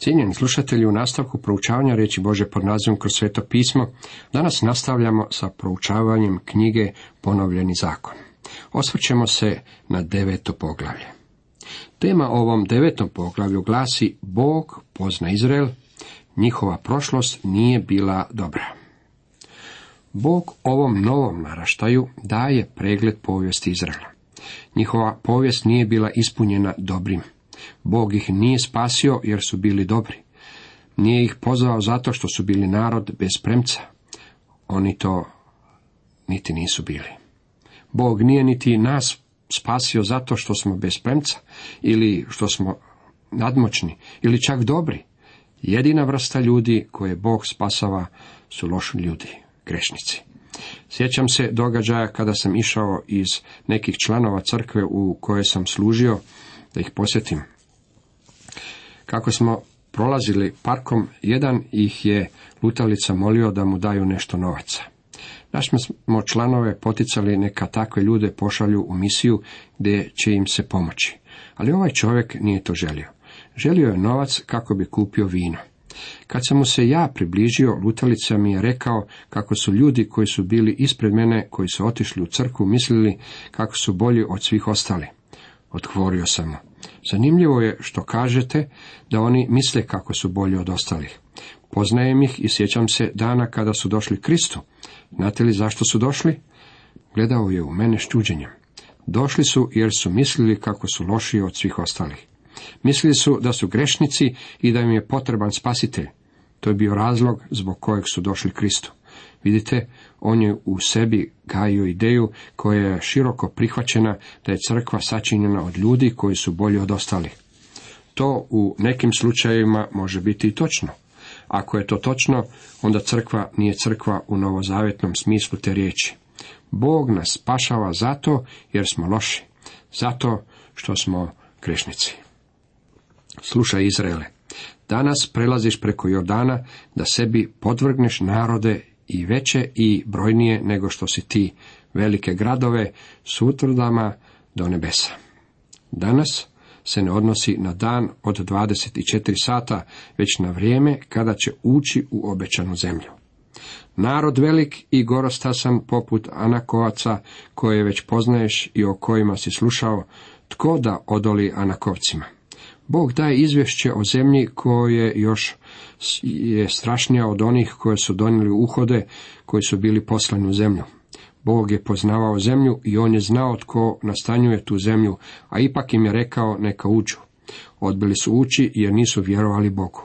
Cijenjeni slušatelji, u nastavku proučavanja riječi Božje pod nazivom Kroz sveto pismo, danas nastavljamo sa proučavanjem knjige Ponovljeni zakon. Osvrćemo se na 9. poglavlje. Tema ovom 9. poglavlju glasi: Bog pozna Izrael, njihova prošlost nije bila dobra. Bog ovom novom naraštaju daje pregled povijesti Izraela. Njihova povijest nije bila ispunjena dobrim. Bog ih nije spasio jer su bili dobri. Nije ih pozvao zato što su bili narod bez premca. Oni to niti nisu bili. Bog nije niti nas spasio zato što smo bez premca ili što smo nadmoćni ili čak dobri. Jedina vrsta ljudi koje Bog spasava su loši ljudi, grešnici. Sjećam se događaja kada sam išao iz nekih članova crkve u kojoj sam služio da ih posjetim. Kako smo prolazili parkom, jedan ih je lutalica molio da mu daju nešto novaca. Naši smo članove poticali neka takve ljude pošalju u misiju gdje će im se pomoći. Ali ovaj čovjek nije to želio. Želio je novac kako bi kupio vino. Kad sam mu se ja približio, lutalica mi je rekao kako su ljudi koji su bili ispred mene, koji su otišli u crkvu, mislili kako su bolji od svih ostali. Odgovorio sam mu: zanimljivo je što kažete da oni misle kako su bolji od ostalih. Poznajem ih i sjećam se dana kada su došli Kristu. Znate li zašto su došli? Gledao je u mene s čuđenjem. Došli su jer su mislili kako su lošiji od svih ostalih. Mislili su da su grešnici i da im je potreban spasitelj. To je bio razlog zbog kojeg su došli Kristu. Vidite, on je u sebi gajio ideju koja je široko prihvaćena da je crkva sačinjena od ljudi koji su bolji od ostalih. To u nekim slučajevima može biti i točno. Ako je to točno, onda crkva nije crkva u novozavjetnom smislu te riječi. Bog nas spašava zato jer smo loši, zato što smo grešnici. Slušaj Izraele, danas prelaziš preko Jordana da sebi podvrgneš narode i veće i brojnije nego što si ti, velike gradove s utvrdama do nebesa. Danas se ne odnosi na dan od 24 sata, već na vrijeme kada će ući u obećanu zemlju. Narod velik i gorostasan poput Anakovaca, koje već poznaješ i o kojima si slušao, tko da odoli Anakovcima? Bog daje izvješće o zemlji koje još je strašnija od onih koje su donijeli uhode, koji su bili poslani u zemlju. Bog je poznavao zemlju i on je znao tko nastanjuje tu zemlju, a ipak im je rekao neka uđu. Odbili su ući jer nisu vjerovali Bogu.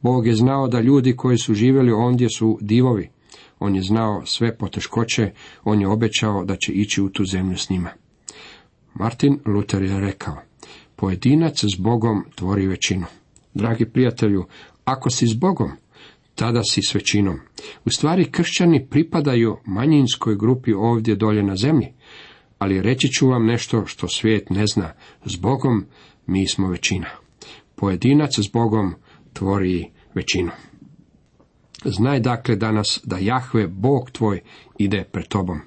Bog je znao da ljudi koji su živjeli ondje su divovi. On je znao sve poteškoće, on je obećao da će ići u tu zemlju s njima. Martin Luther je rekao: pojedinac s Bogom tvori većinu. Dragi prijatelju, ako si s Bogom, tada si s većinom. U stvari, kršćani pripadaju manjinskoj grupi ovdje dolje na zemlji, ali reći ću vam nešto što svijet ne zna. S Bogom mi smo većina. Pojedinac s Bogom tvori većinu. Znaj dakle danas da Jahve, Bog tvoj, ide pred tobom.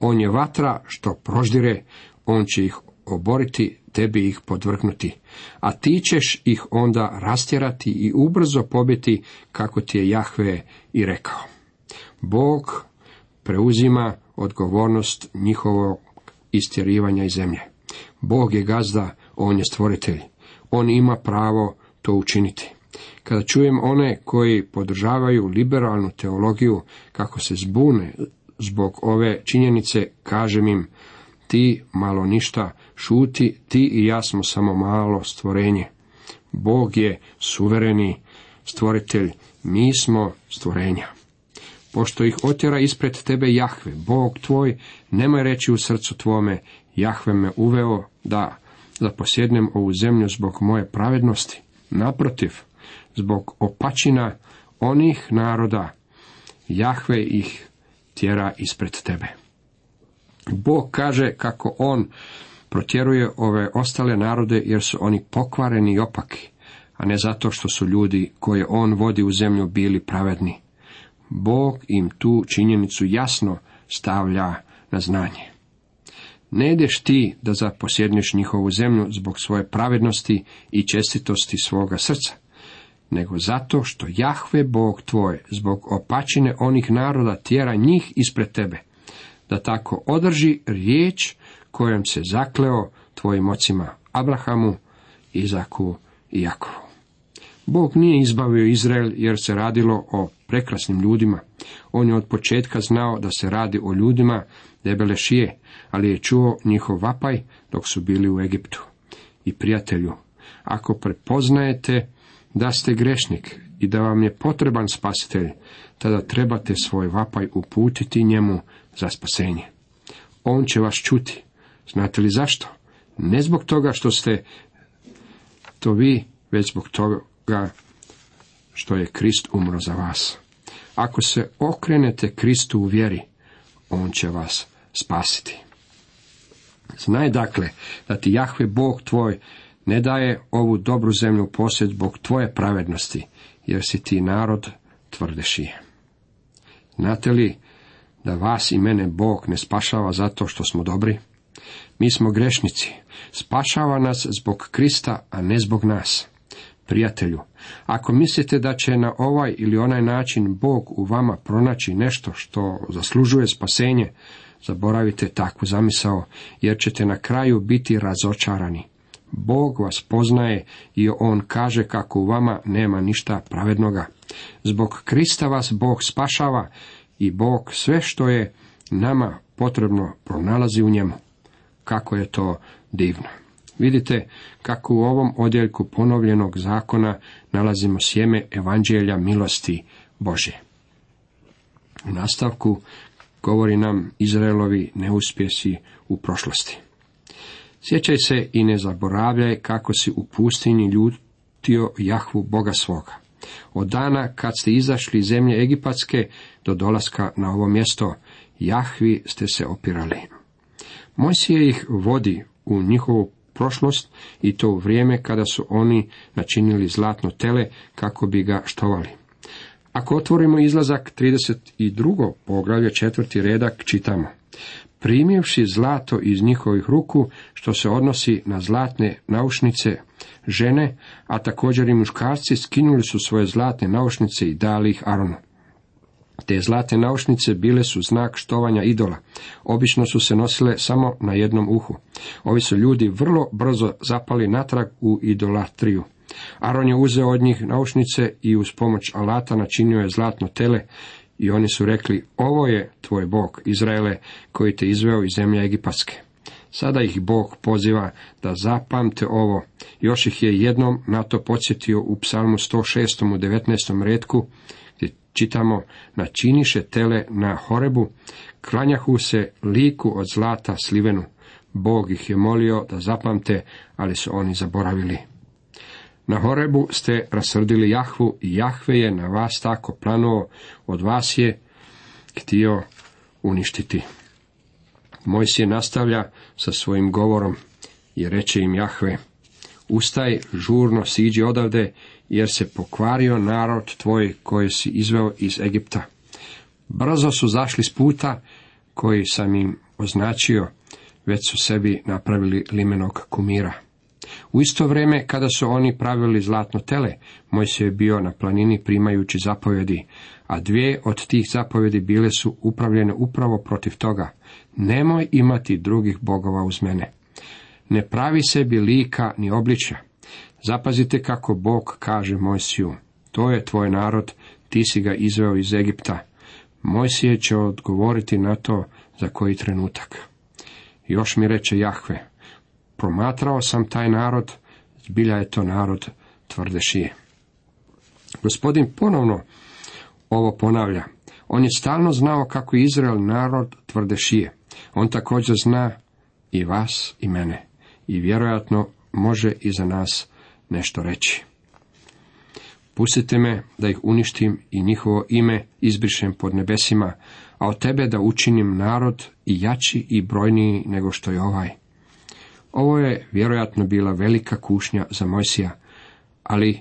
On je vatra što proždire, on će ih oboriti, tebi ih podvrgnuti, a ti ćeš ih onda rastjerati i ubrzo pobiti, kako ti je Jahve i rekao. Bog preuzima odgovornost njihovog istjerivanja iz zemlje. Bog je gazda, on je stvoritelj. On ima pravo to učiniti. Kada čujem one koji podržavaju liberalnu teologiju kako se zbune zbog ove činjenice, kažem im: ti malo ništa, šuti, ti i ja smo samo malo stvorenje. Bog je suvereni stvoritelj, mi smo stvorenja. Pošto ih otjera ispred tebe Jahve, Bog tvoj, nemoj reći u srcu tvome: Jahve me uveo da zaposjednem ovu zemlju zbog moje pravednosti. Naprotiv, zbog opačina onih naroda, Jahve ih tjera ispred tebe. Bog kaže kako on protjeruje ove ostale narode jer su oni pokvareni i opaki, a ne zato što su ljudi koje on vodi u zemlju bili pravedni. Bog im tu činjenicu jasno stavlja na znanje. Ne ideš ti da zaposjedneš njihovu zemlju zbog svoje pravednosti i čestitosti svoga srca, nego zato što Jahve Bog tvoj zbog opačine onih naroda tjera njih ispred tebe, da tako održi riječ kojom se zakleo tvojim ocima Abrahamu, Izaku i Jakovu. Bog nije izbavio Izrael jer se radilo o prekrasnim ljudima. On je od početka znao da se radi o ljudima debele šije, ali je čuo njihov vapaj dok su bili u Egiptu. I prijatelju, ako prepoznajete da ste grešnik i da vam je potreban spasitelj, tada trebate svoj vapaj uputiti njemu za spasenje. On će vas čuti. Znate li zašto? Ne zbog toga što ste to vi, već zbog toga što je Krist umro za vas. Ako se okrenete Kristu u vjeri, on će vas spasiti. Znaj dakle da ti Jahve Bog tvoj ne daje ovu dobru zemlju u posjed zbog tvoje pravednosti, jer si ti narod tvrde šije. Znate li da vas i mene Bog ne spašava zato što smo dobri? Mi smo grešnici. Spašava nas zbog Krista, a ne zbog nas. Prijatelju, ako mislite da će na ovaj ili onaj način Bog u vama pronaći nešto što zaslužuje spasenje, zaboravite takvu zamisao, jer ćete na kraju biti razočarani. Bog vas poznaje i on kaže kako u vama nema ništa pravednoga. Zbog Krista vas Bog spašava i Bog sve što je nama potrebno pronalazi u njemu. Kako je to divno! Vidite kako u ovom odjeljku ponovljenog zakona nalazimo sjeme evanđelja milosti Božje. U nastavku govori nam Izraelovi neuspjesi u prošlosti. Sjećaj se i ne zaboravljaj kako si u pustinji ljutio Jahvu Boga svoga. Od dana kad ste izašli iz zemlje Egipatske do dolaska na ovo mjesto, Jahvi ste se opirali. Mojsije ih vodi u njihovu prošlost i to u vrijeme kada su oni načinili zlatno tele kako bi ga štovali. Ako otvorimo izlazak 32. poglavlje 4. redak čitamo: primivši zlato iz njihovih ruku, što se odnosi na zlatne naušnice, žene, a također i muškarci, skinuli su svoje zlatne naušnice i dali ih Aronu. Te zlatne naušnice bile su znak štovanja idola. Obično su se nosile samo na jednom uhu. Ovi su ljudi vrlo brzo zapali natrag u idolatriju. Aron je uzeo od njih naušnice i uz pomoć alata načinio je zlatno tele i oni su rekli: ovo je tvoj Bog, Izraele, koji te izveo iz zemlje Egipatske. Sada ih Bog poziva da zapamte ovo. Još ih je jednom na to podsjetio u psalmu 106. u 19. redku, čitamo: načiniše tele na Horebu, klanjahu se liku od zlata slivenu. Bog ih je molio da zapamte, ali su oni zaboravili. Na Horebu ste rasrdili Jahvu i Jahve je na vas tako planuo, od vas je htio uništiti. Mojsije nastavlja sa svojim govorom i reče im Jahve: ustaj, žurno siđi odavde, jer se pokvario narod tvoj koji si izveo iz Egipta. Brzo su zašli s puta koji sam im označio, već su sebi napravili limenog kumira. U isto vrijeme kada su oni pravili zlatno tele, Mojsije je bio na planini primajući zapovjedi, a dvije od tih zapovjedi bile su upravljene upravo protiv toga: nemoj imati drugih bogova uz mene. Ne pravi sebi lika ni obličja. Zapazite kako Bog kaže Mojsiju: to je tvoj narod, ti si ga izveo iz Egipta. Mojsije će odgovoriti na to za koji trenutak. Još mi reče Jahve: promatrao sam taj narod, zbilja je to narod tvrde šije. Gospodin ponovno ovo ponavlja. On je stalno znao kako je Izrael narod tvrde šije. On također zna i vas i mene i vjerojatno može i za nas nešto reći. Pustite me da ih uništim i njihovo ime izbrišem pod nebesima, a od tebe da učinim narod i jači i brojniji nego što je ovaj. Ovo je vjerojatno bila velika kušnja za Mojsija, ali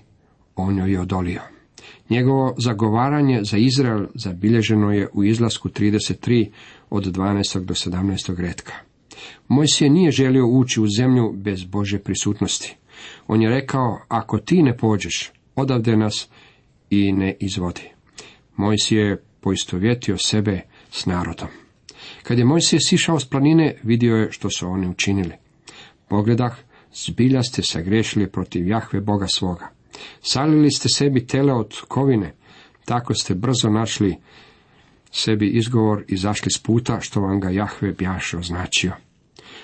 on joj je odolio. Njegovo zagovaranje za Izrael zabilježeno je u izlasku 33 od 12. do 17. retka. Mojsije nije želio ući u zemlju bez Božje prisutnosti. On je rekao: ako ti ne pođeš, odavde nas i ne izvodi. Mojsije je poistovjetio sebe s narodom. Kad je Mojsije sišao s planine, vidio je što su oni učinili. Pogledah, zbilja ste sagriješili protiv Jahve Boga svoga. Salili ste sebi tele od kovine, tako ste brzo našli sebi izgovor i zašli s puta što vam ga Jahve bjaše označio.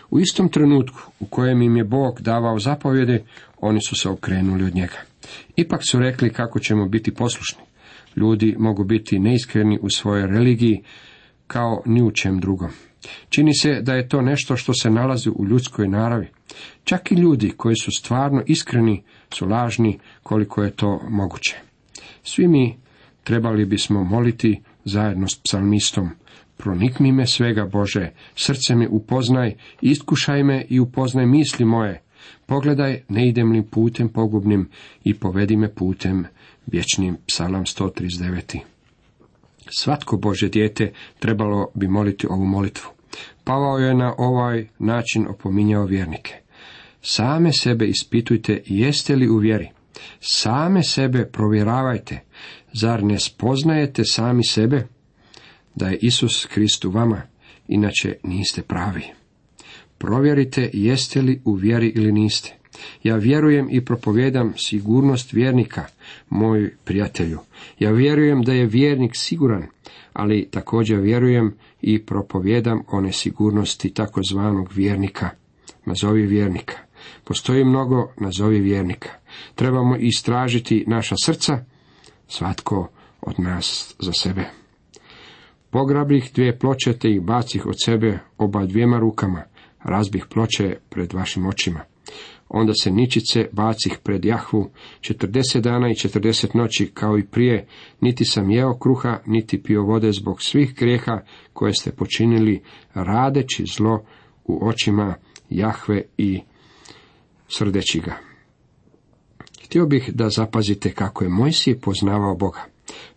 U istom trenutku u kojem im je Bog davao zapovjede, oni su se okrenuli od njega. Ipak su rekli kako ćemo biti poslušni. Ljudi mogu biti neiskreni u svojoj religiji kao ni u čem drugom. Čini se da je to nešto što se nalazi u ljudskoj naravi. Čak i ljudi koji su stvarno iskreni su lažni koliko je to moguće. Svi mi trebali bismo moliti zajedno s psalmistom: pronikni me svega, Bože, srce me upoznaj, iskušaj me i upoznaj misli moje. Pogledaj, ne idem li putem pogubnim i povedi me putem vječnim. Psalam 139. Svatko Božje dijete trebalo bi moliti ovu molitvu. Pavao je na ovaj način opominjao vjernike. Same sebe ispitujte jeste li u vjeri. Same sebe provjeravajte. Zar ne spoznajete sami sebe? Da je Isus Krist u vama, inače niste pravi. Provjerite jeste li u vjeri ili niste. Ja vjerujem i propovijedam sigurnost vjernika, moj prijatelju. Ja vjerujem da je vjernik siguran, ali također vjerujem i propovijedam o nesigurnosti takozvanog vjernika. Nazovi vjernika. Postoji mnogo nazovi vjernika. Trebamo istražiti naša srca, svatko od nas za sebe. Pograbih dvije ploče te ih bacih od sebe oba dvijema rukama, razbih ploče pred vašim očima. Onda se ničice bacih pred Jahvu 40 dana i 40 noći, kao i prije, niti sam jeo kruha, niti pio vode zbog svih grijeha koje ste počinili, radeći zlo u očima Jahve i srdeći ga. Htio bih da zapazite kako je Mojsije poznavao Boga.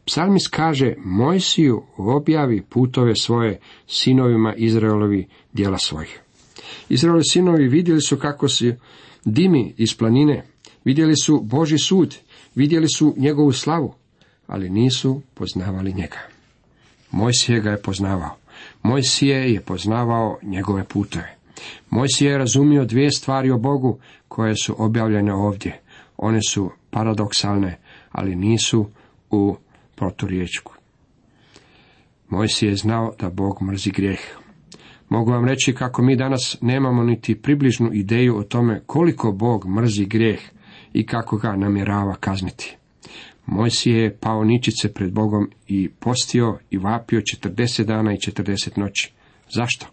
Psalmis kaže: Mojsiju objavi putove svoje, sinovima Izraelovi djela svojih. Izraelovi sinovi vidjeli su kako se dimi iz planine, vidjeli su Božji sud, vidjeli su njegovu slavu, ali nisu poznavali njega. Mojsije ga je poznavao. Mojsije je poznavao njegove putove. Mojsije je razumio dvije stvari o Bogu koje su objavljene ovdje. One su paradoksalne, ali nisu u proturječku. Mojsije je znao da Bog mrzi grijeh. Mogu vam reći kako mi danas nemamo niti približnu ideju o tome koliko Bog mrzi grijeh i kako ga namjerava kazniti. Mojsije je pao ničice pred Bogom i postio i vapio 40 dana i 40 noći. Zašto?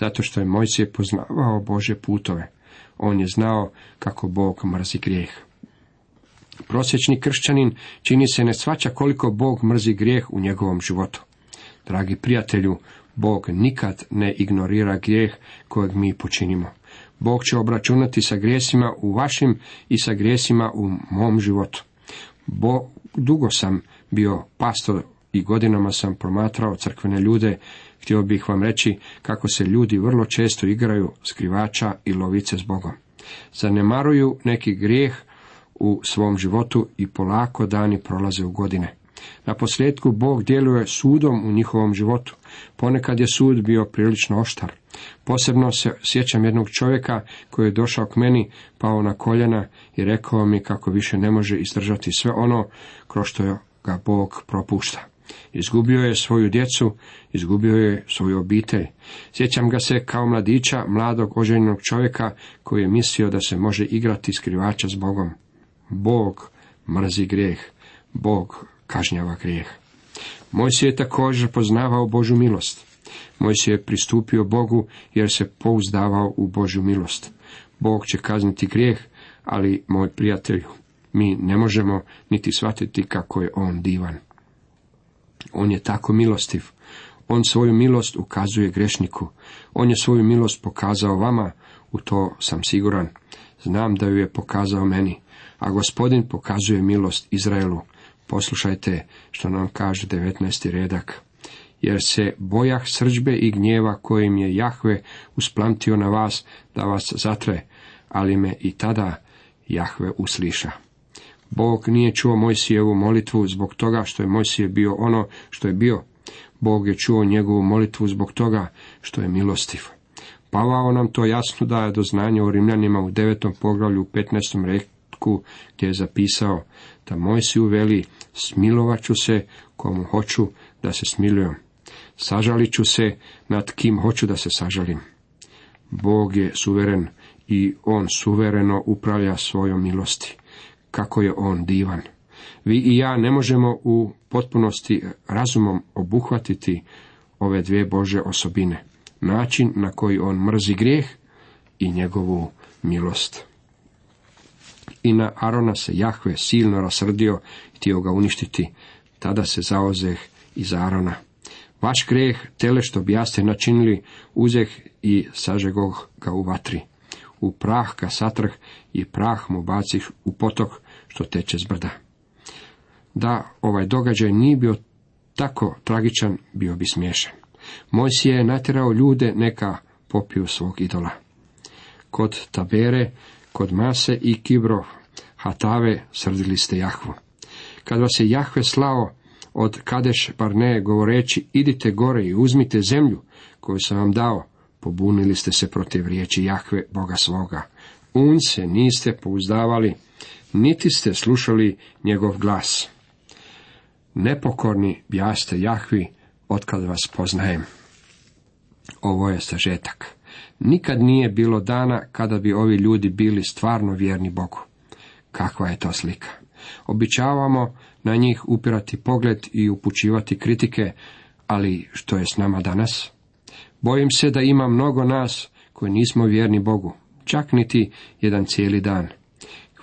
Zato što je Mojsije poznavao Božje putove. On je znao kako Bog mrzi grijeh. Prosječni kršćanin čini se ne shvaća koliko Bog mrzi grijeh u njegovom životu. Dragi prijatelju, Bog nikad ne ignorira grijeh kojeg mi počinimo. Bog će obračunati sa grijesima u vašim i sa grijesima u mom životu. Dugo sam bio pastor i godinama sam promatrao crkvene ljude. Htio bih vam reći kako se ljudi vrlo često igraju skrivača i lovice s Bogom. Zanemaruju neki grijeh u svom životu i polako dani prolaze u godine. Na posljedku Bog djeluje sudom u njihovom životu. Ponekad je sud bio prilično oštar. Posebno se sjećam jednog čovjeka koji je došao k meni, pao na koljena i rekao mi kako više ne može izdržati sve ono kroz što ga Bog propušta. Izgubio je svoju djecu, izgubio je svoju obitelj. Sjećam ga se kao mladića, mladog oženjenog čovjeka koji je mislio da se može igrati skrivača s Bogom. Bog mrzi grijeh, Bog kažnjava grijeh. Mojsije je također poznavao Božju milost. Mojsije je pristupio Bogu jer se pouzdavao u Božju milost. Bog će kazniti grijeh, ali, moj prijatelju, mi ne možemo niti shvatiti kako je on divan. On je tako milostiv. On svoju milost ukazuje grešniku. On je svoju milost pokazao vama, u to sam siguran. Znam da ju je pokazao meni. A Gospodin pokazuje milost Izraelu. Poslušajte što nam kaže 19. redak. Jer se bojah srdžbe i gnjeva kojim je Jahve usplamtio na vas da vas zatre, ali me i tada Jahve usliša. Bog nije čuo Mojsijevu molitvu zbog toga što je Mojsije bio ono što je bio. Bog je čuo njegovu molitvu zbog toga što je milostiv. Pavao nam to jasno daje do znanja u Rimljanima u 9. poglavlju u 15. retku gdje je zapisao da Mojsiju veli, smilovat ću se komu hoću da se smilujem. Sažalit ću se nad kim hoću da se sažalim. Bog je suveren i on suvereno upravlja svojom milosti. Kako je on divan. Vi i ja ne možemo u potpunosti razumom obuhvatiti ove dvije Božje osobine. Način na koji on mrzi grijeh i njegovu milost. I na Arona se Jahve silno rasrdio, htio ga uništiti. Tada se zaozeh iz Arona. Vaš grijeh, tele što bijaste načinili, uzeh i sažegoh ga u vatri. U prah ga satrh i prah mu bacih u potok što teče s brda. Da ovaj događaj nije bio tako tragičan, bio bi smiješan. Mojsije je natjerao ljude neka popiju svog idola. Kod Tabere, kod Mase i Kibrot-Hataave srdili ste Jahvu. Kad vas je Jahve slao od Kadeš Barneje govoreći, idite gore i uzmite zemlju koju sam vam dao, pobunili ste se protiv riječi Jahve, Boga svoga. Un se niste pouzdavali, niti ste slušali njegov glas. Nepokorni bijaste Jahvi, otkad vas poznajem. Ovo je sažetak. Nikad nije bilo dana kada bi ovi ljudi bili stvarno vjerni Bogu. Kakva je to slika? Običavamo na njih upirati pogled i upućivati kritike, ali što je s nama danas? Bojim se da ima mnogo nas koji nismo vjerni Bogu, čak niti jedan cijeli dan.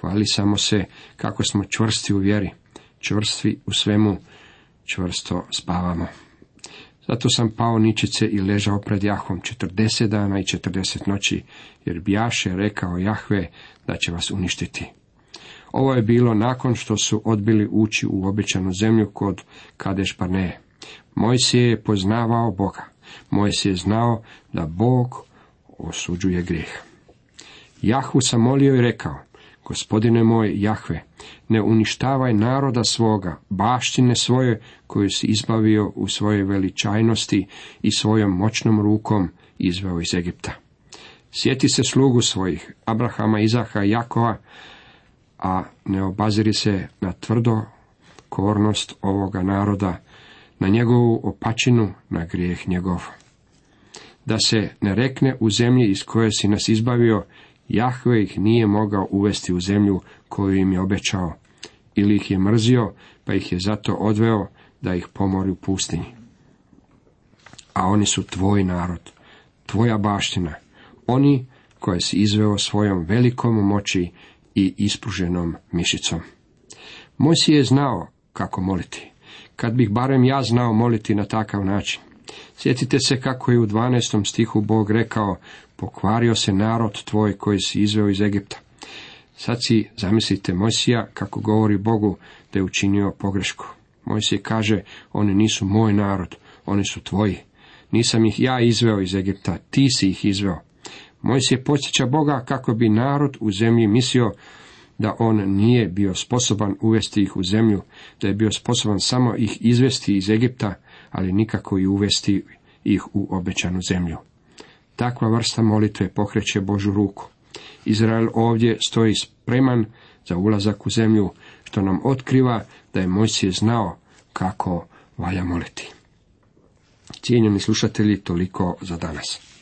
Hvalisamo se kako smo čvrsti u vjeri, čvrsti u svemu, čvrsto spavamo. Zato sam pao ničice i ležao pred Jahvom 40 dana i 40 noći, jer bijaše rekao Jahve da će vas uništiti. Ovo je bilo nakon što su odbili ući u obećanu zemlju kod Kadeš Barneje. Mojsije je poznavao Boga. Mojsije je znao da Bog osuđuje grijeh. Jahvu sam molio i rekao, Gospodine moj Jahve, ne uništavaj naroda svoga, baštine svoje koju si izbavio u svojoj veličajnosti i svojom moćnom rukom izveo iz Egipta. Sjeti se slugu svojih, Abrahama, Izaka i Jakova, a ne obaziri se na tvrdokornost ovoga naroda, na njegovu opačinu, na grijeh njegov. Da se ne rekne u zemlji iz koje si nas izbavio, Jahve ih nije mogao uvesti u zemlju koju im je obećao, ili ih je mrzio, pa ih je zato odveo da ih pomori u pustinji. A oni su tvoj narod, tvoja baština, oni koje si izveo svojom velikom moći i ispruženom mišicom. Mojsije je znao kako moliti. Kad bih barem ja znao moliti na takav način. Sjetite se kako je u 12. stihu Bog rekao, pokvario se narod tvoj koji si izveo iz Egipta. Sad si zamislite Mojsija kako govori Bogu da je učinio pogrešku. Mojsije kaže, oni nisu moj narod, oni su tvoji. Nisam ih ja izveo iz Egipta, ti si ih izveo. Mojsije podsjeća Boga kako bi narod u zemlji mislio da on nije bio sposoban uvesti ih u zemlju, da je bio sposoban samo ih izvesti iz Egipta, ali nikako i uvesti ih u obećanu zemlju. Takva vrsta molitve pokreće Božju ruku. Izrael ovdje stoji spreman za ulazak u zemlju, što nam otkriva da je Mojsije znao kako valja moliti. Cijenjeni slušatelji, toliko za danas.